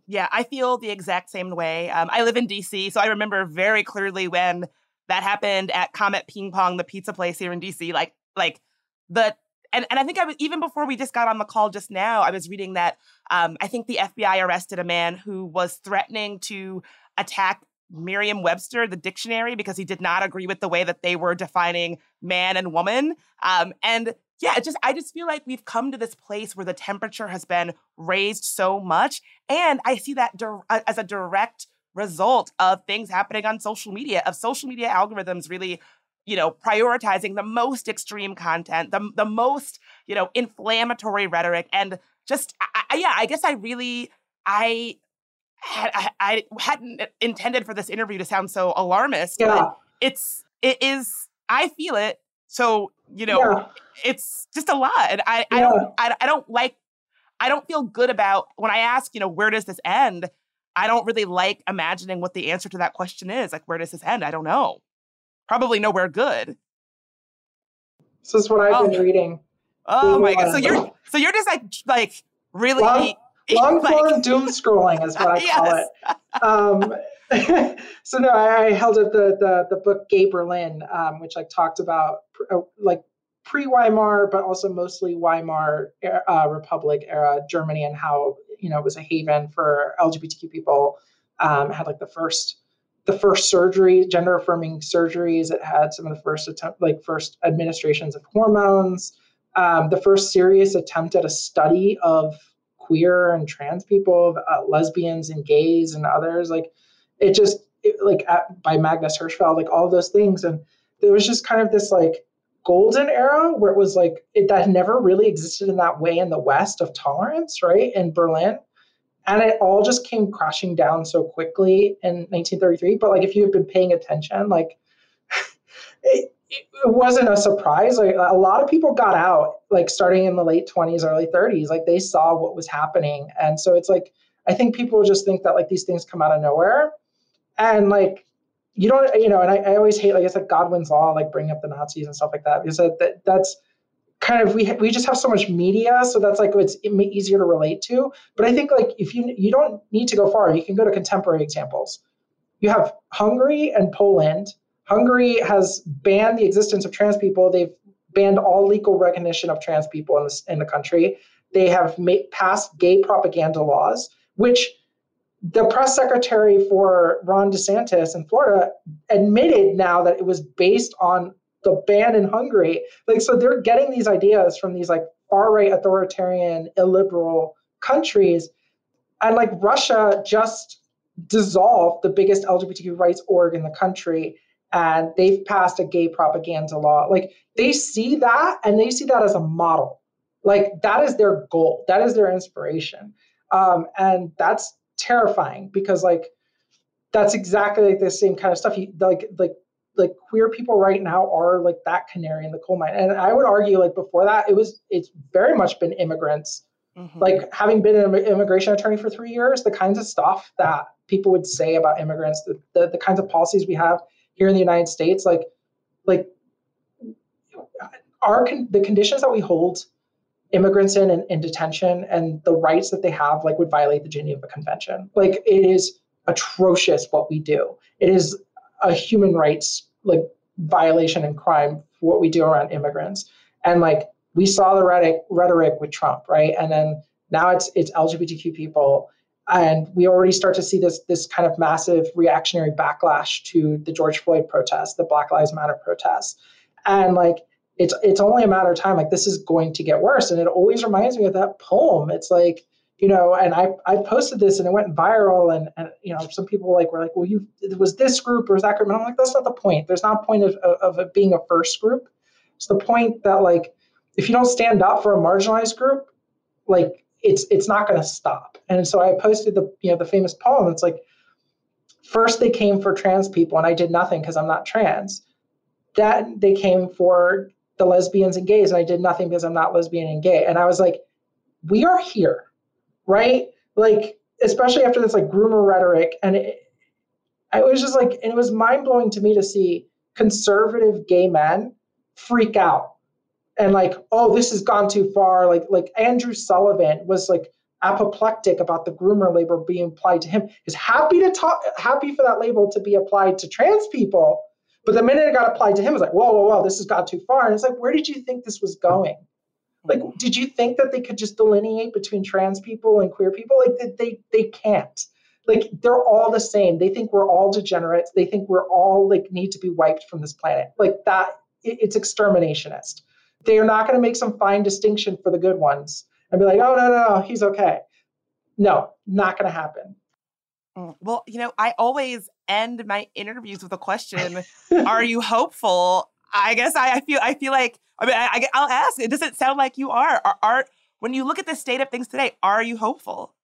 Yeah, I feel the exact same way. I live in DC, so I remember very clearly when that happened at Comet Ping Pong, the pizza place here in DC. And I think I was, even before we just got on the call just now, I was reading that I think the FBI arrested a man who was threatening to attack Merriam-Webster, the dictionary, because he did not agree with the way that they were defining man and woman. Yeah, I just feel like we've come to this place where the temperature has been raised so much. And I see that as a direct result of things happening on social media, of social media algorithms really, you know, prioritizing the most extreme content, the most, you know, inflammatory rhetoric. And just, I hadn't intended for this interview to sound so alarmist, but it's it is, I feel it. So, you know, it's just a lot. And I don't feel good about when I ask, you know, where does this end? I don't really like imagining what the answer to that question is. Like, where does this end? I don't know. Probably nowhere good. This is what I've been reading. Oh my God. So you're just like really long form doom scrolling is what I call it. So no, I held up the book Gay Berlin, which I talked about like pre-Weimar, but also mostly Weimar Republic era Germany, and how, you know, it was a haven for LGBTQ people. Had like the first surgery, gender affirming surgeries. It had some of the first administrations of hormones. The first serious attempt at a study of queer and trans people, lesbians and gays and others, like it just by Magnus Hirschfeld, like all of those things. And there was just kind of this like golden era where it was like that never really existed in that way in the West, of tolerance, right? In Berlin. And it all just came crashing down so quickly in 1933. But like, if you've been paying attention, like it wasn't a surprise. Like a lot of people got out, like starting in the late 20s, early 30s, like they saw what was happening. And so it's like, I think people just think that like these things come out of nowhere. And like, you don't, you know, and I always hate, like, it's like Godwin's Law, like bring up the Nazis and stuff like that. Because that's kind of, we just have so much media. So that's like, it's easier to relate to. But I think like, if you don't need to go far, you can go to contemporary examples. You have Hungary and Poland. Hungary has banned the existence of trans people. They've banned all legal recognition of trans people in the country. They have passed gay propaganda laws, which the press secretary for Ron DeSantis in Florida admitted now that it was based on the ban in Hungary. Like, so they're getting these ideas from these like far-right authoritarian, illiberal countries. And like Russia just dissolved the biggest LGBTQ rights org in the country. And they've passed a gay propaganda law. Like they see that, and they see that as a model. Like that is their goal. That is their inspiration. And that's terrifying, because like that's exactly like the same kind of stuff. Like queer people right now are like that canary in the coal mine. And I would argue like before that it's very much been immigrants. Mm-hmm. Like having been an immigration attorney for 3 years, the kinds of stuff that people would say about immigrants, the kinds of policies we have here in the United States, like the conditions that we hold immigrants in detention and the rights that they have, like would violate the Geneva Convention. Like it is atrocious what we do. It is a human rights like violation and crime for what we do around immigrants. And like we saw the rhetoric with Trump, right? And then now it's LGBTQ people. And we already start to see this kind of massive reactionary backlash to the George Floyd protests, the Black Lives Matter protests. And like, it's only a matter of time. Like this is going to get worse. And it always reminds me of that poem. It's like, you know, and I posted this and it went viral, and you know, some people were like, well, was this group or was that group? And I'm like, that's not the point. There's not a point of it being a first group. It's the point that like, if you don't stand up for a marginalized group, like it's not going to stop. And so I posted the famous poem. It's like, first they came for trans people and I did nothing because I'm not trans. That they came for the lesbians and gays and I did nothing because I'm not lesbian and gay. And I was like, we are here, right? Like, especially after this like groomer rhetoric. And I was just like, and it was mind blowing to me to see conservative gay men freak out and like, oh, this has gone too far. Like Andrew Sullivan was like apoplectic about the groomer label being applied to him. He's happy for that label to be applied to trans people. But the minute it got applied to him, it was like, whoa, whoa, whoa, this has gone too far. And it's like, where did you think this was going? Like, did you think that they could just delineate between trans people and queer people? Like, they can't. Like, they're all the same. They think we're all degenerates. They think we're all, like, need to be wiped from this planet. Like, that, it's exterminationist. They are not going to make some fine distinction for the good ones and be like, oh, no, he's okay. No, not going to happen. Well, you know, I always end my interviews with a question. Are you hopeful? I guess I feel like, I mean, I'll ask. It doesn't sound like you are. When you look at the state of things today, are you hopeful?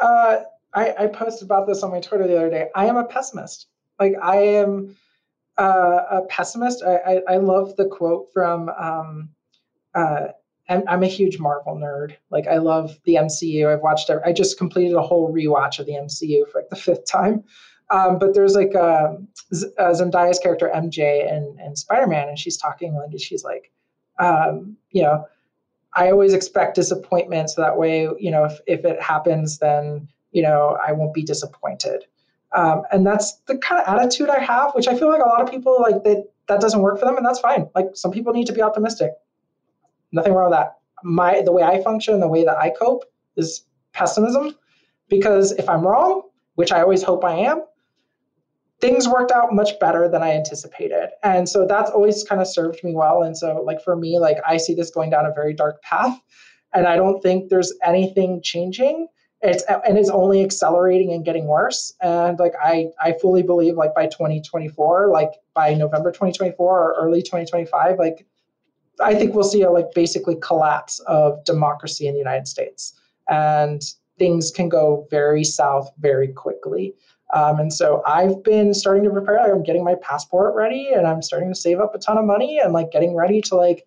I posted about this on my Twitter the other day. I am a pessimist. Like, I am a pessimist. I love the quote from, I'm a huge Marvel nerd. Like, I love the MCU. I've watched, I just completed a whole rewatch of the MCU for like the fifth time. But there's like a Zendaya's character, MJ, and Spider-Man, and she's talking, and she's like, you know, I always expect disappointment. So that way, you know, if it happens, then, you know, I won't be disappointed. And that's the kind of attitude I have, which I feel like a lot of people, like, that doesn't work for them, and that's fine. Like, some people need to be optimistic. Nothing wrong with that. The way I function, the way that I cope is pessimism, because if I'm wrong, which I always hope I am, things worked out much better than I anticipated. And so that's always kind of served me well. And so, like, for me, like, I see this going down a very dark path, and I don't think there's anything changing. It's only accelerating and getting worse. And like, I fully believe, like, by 2024, like by November 2024 or early 2025, like, I think we'll see a like basically collapse of democracy in the United States, and things can go very south very quickly. And so I've been starting to prepare. I'm getting my passport ready, and I'm starting to save up a ton of money, and like getting ready to like,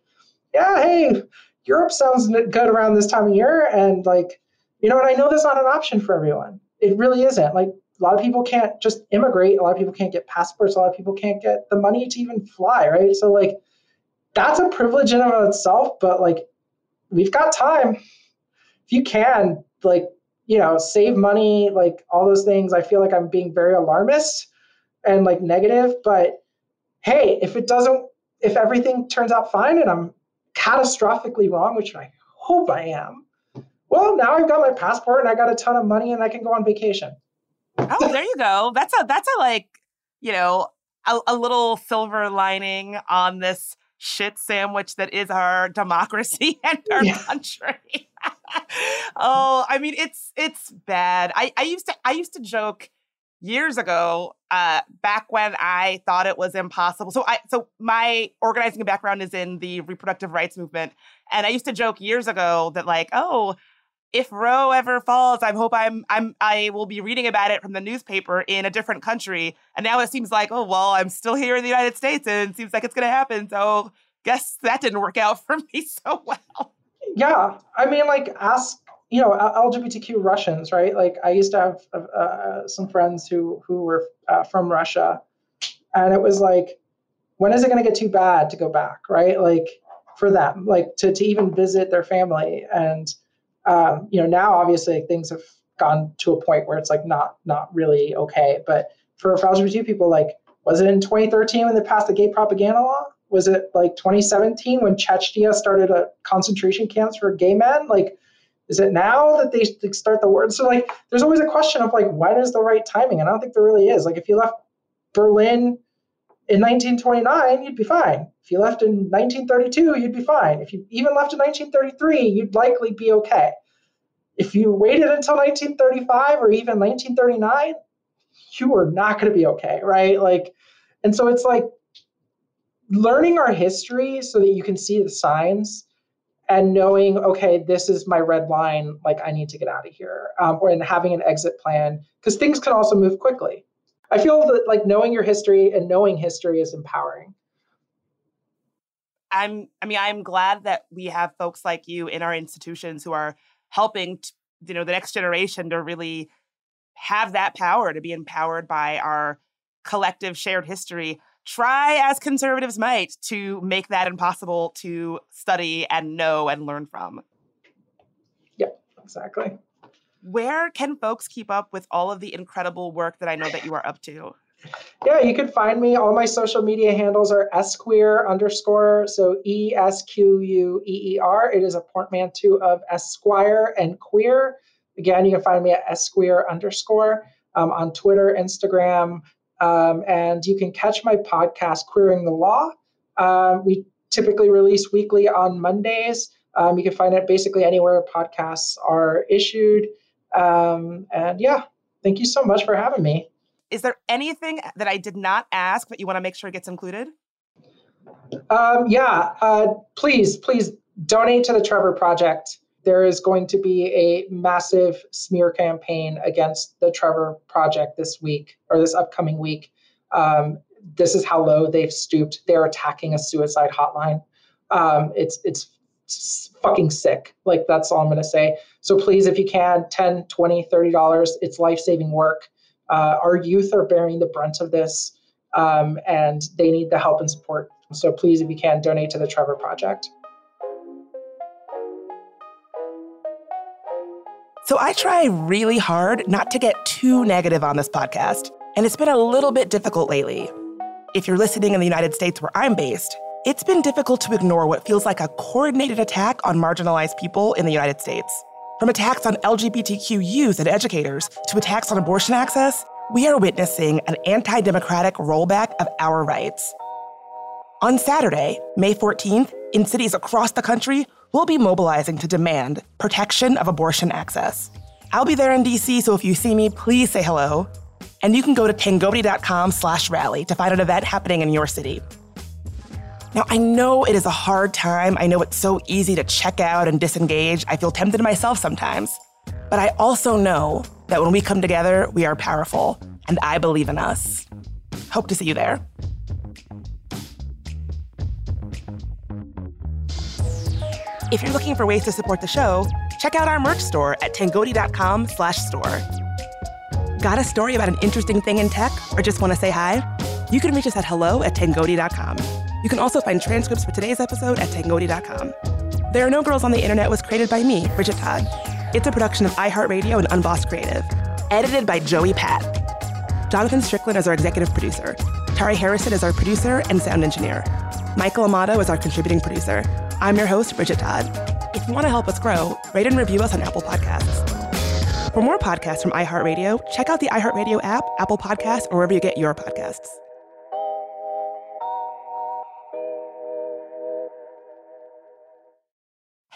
yeah, hey, Europe sounds good around this time of year. And like, you know, and I know that's not an option for everyone. It really isn't. Like, a lot of people can't just immigrate. A lot of people can't get passports. A lot of people can't get the money to even fly, right? So like, that's a privilege in and of itself, but like, we've got time. If you can, like, you know, save money, like all those things. I feel like I'm being very alarmist and like negative, but hey, if everything turns out fine and I'm catastrophically wrong, which I hope I am, well, now I've got my passport and I got a ton of money and I can go on vacation. Oh, there you go. That's a like, you know, a little silver lining on this shit sandwich that is our democracy and our country. Oh, I mean, it's bad. I used to joke years ago, back when I thought it was impossible. So my organizing background is in the reproductive rights movement. And I used to joke years ago that like, oh, if Roe ever falls, I hope I will be reading about it from the newspaper in a different country. And now it seems like, oh, well, I'm still here in the United States, and it seems like it's going to happen. So guess that didn't work out for me so well. Yeah. I mean, like, ask, you know, LGBTQ Russians, right? Like, I used to have some friends who were from Russia, and it was like, when is it going to get too bad to go back, right? Like, for them, like, to even visit their family. And, you know, now obviously things have gone to a point where it's like not really okay. But for LGBT people, like, was it in 2013 when they passed the gay propaganda law? Was it like 2017 when Chechnya started a concentration camps for gay men? Like, is it now that they start the war? So like, there's always a question of like, when is the right timing? And I don't think there really is. Like, if you left Berlin in 1929, you'd be fine. If you left in 1932, you'd be fine. If you even left in 1933, you'd likely be okay. If you waited until 1935 or even 1939, you are not going to be okay, right? Like, and so it's like learning our history so that you can see the signs and knowing, okay, this is my red line. Like, I need to get out of here, and having an exit plan, because things can also move quickly. I feel that like knowing your history and knowing history is empowering. I'm glad that we have folks like you in our institutions who are helping, you know, the next generation to really have that power, to be empowered by our collective shared history. Try, as conservatives might, to make that impossible to study and know and learn from. Yeah, exactly. Where can folks keep up with all of the incredible work that I know that you are up to? Yeah, you can find me. All my social media handles are squeer_, so ESQUEER. It is a portmanteau of Esquire and queer. Again, you can find me at squeer_, on Twitter, Instagram. And you can catch my podcast, Queering the Law. We typically release weekly on Mondays. You can find it basically anywhere podcasts are issued. And yeah, thank you so much for having me. Is there anything that I did not ask that you want to make sure gets included? Please donate to the Trevor Project. There is going to be a massive smear campaign against the Trevor Project this upcoming week. This is how low they've stooped. They're attacking a suicide hotline. It's fucking sick. Like, that's all I'm going to say. So please, if you can, $10, $20, $30, it's life-saving work. Our youth are bearing the brunt of this, and they need the help and support. So please, if you can, donate to the Trevor Project. So I try really hard not to get too negative on this podcast, and it's been a little bit difficult lately. If you're listening in the United States where I'm based, it's been difficult to ignore what feels like a coordinated attack on marginalized people in the United States. From attacks on LGBTQ youth and educators to attacks on abortion access, we are witnessing an anti-democratic rollback of our rights. On Saturday, May 14th, in cities across the country, we'll be mobilizing to demand protection of abortion access. I'll be there in DC, so if you see me, please say hello. And you can go to tangobity.com/rally to find an event happening in your city. Now, I know it is a hard time. I know it's so easy to check out and disengage. I feel tempted myself sometimes. But I also know that when we come together, we are powerful. And I believe in us. Hope to see you there. If you're looking for ways to support the show, check out our merch store at tangodi.com/store. Got a story about an interesting thing in tech or just want to say hi? You can reach us at hello@tangodi.com. You can also find transcripts for today's episode at tangodi.com. There Are No Girls on the Internet was created by me, Bridget Todd. It's a production of iHeartRadio and Unbossed Creative. Edited by Joey Pat. Jonathan Strickland is our executive producer. Tari Harrison is our producer and sound engineer. Michael Amato is our contributing producer. I'm your host, Bridget Todd. If you want to help us grow, rate and review us on Apple Podcasts. For more podcasts from iHeartRadio, check out the iHeartRadio app, Apple Podcasts, or wherever you get your podcasts.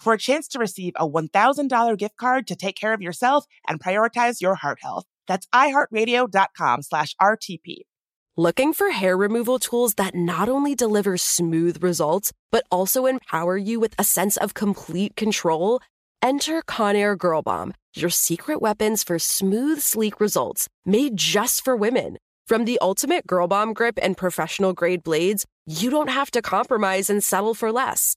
for a chance to receive a $1,000 gift card to take care of yourself and prioritize your heart health. That's iHeartRadio.com/RTP. Looking for hair removal tools that not only deliver smooth results, but also empower you with a sense of complete control? Enter Conair Girl Bomb, your secret weapons for smooth, sleek results, made just for women. From the ultimate Girl Bomb grip and professional-grade blades, you don't have to compromise and settle for less.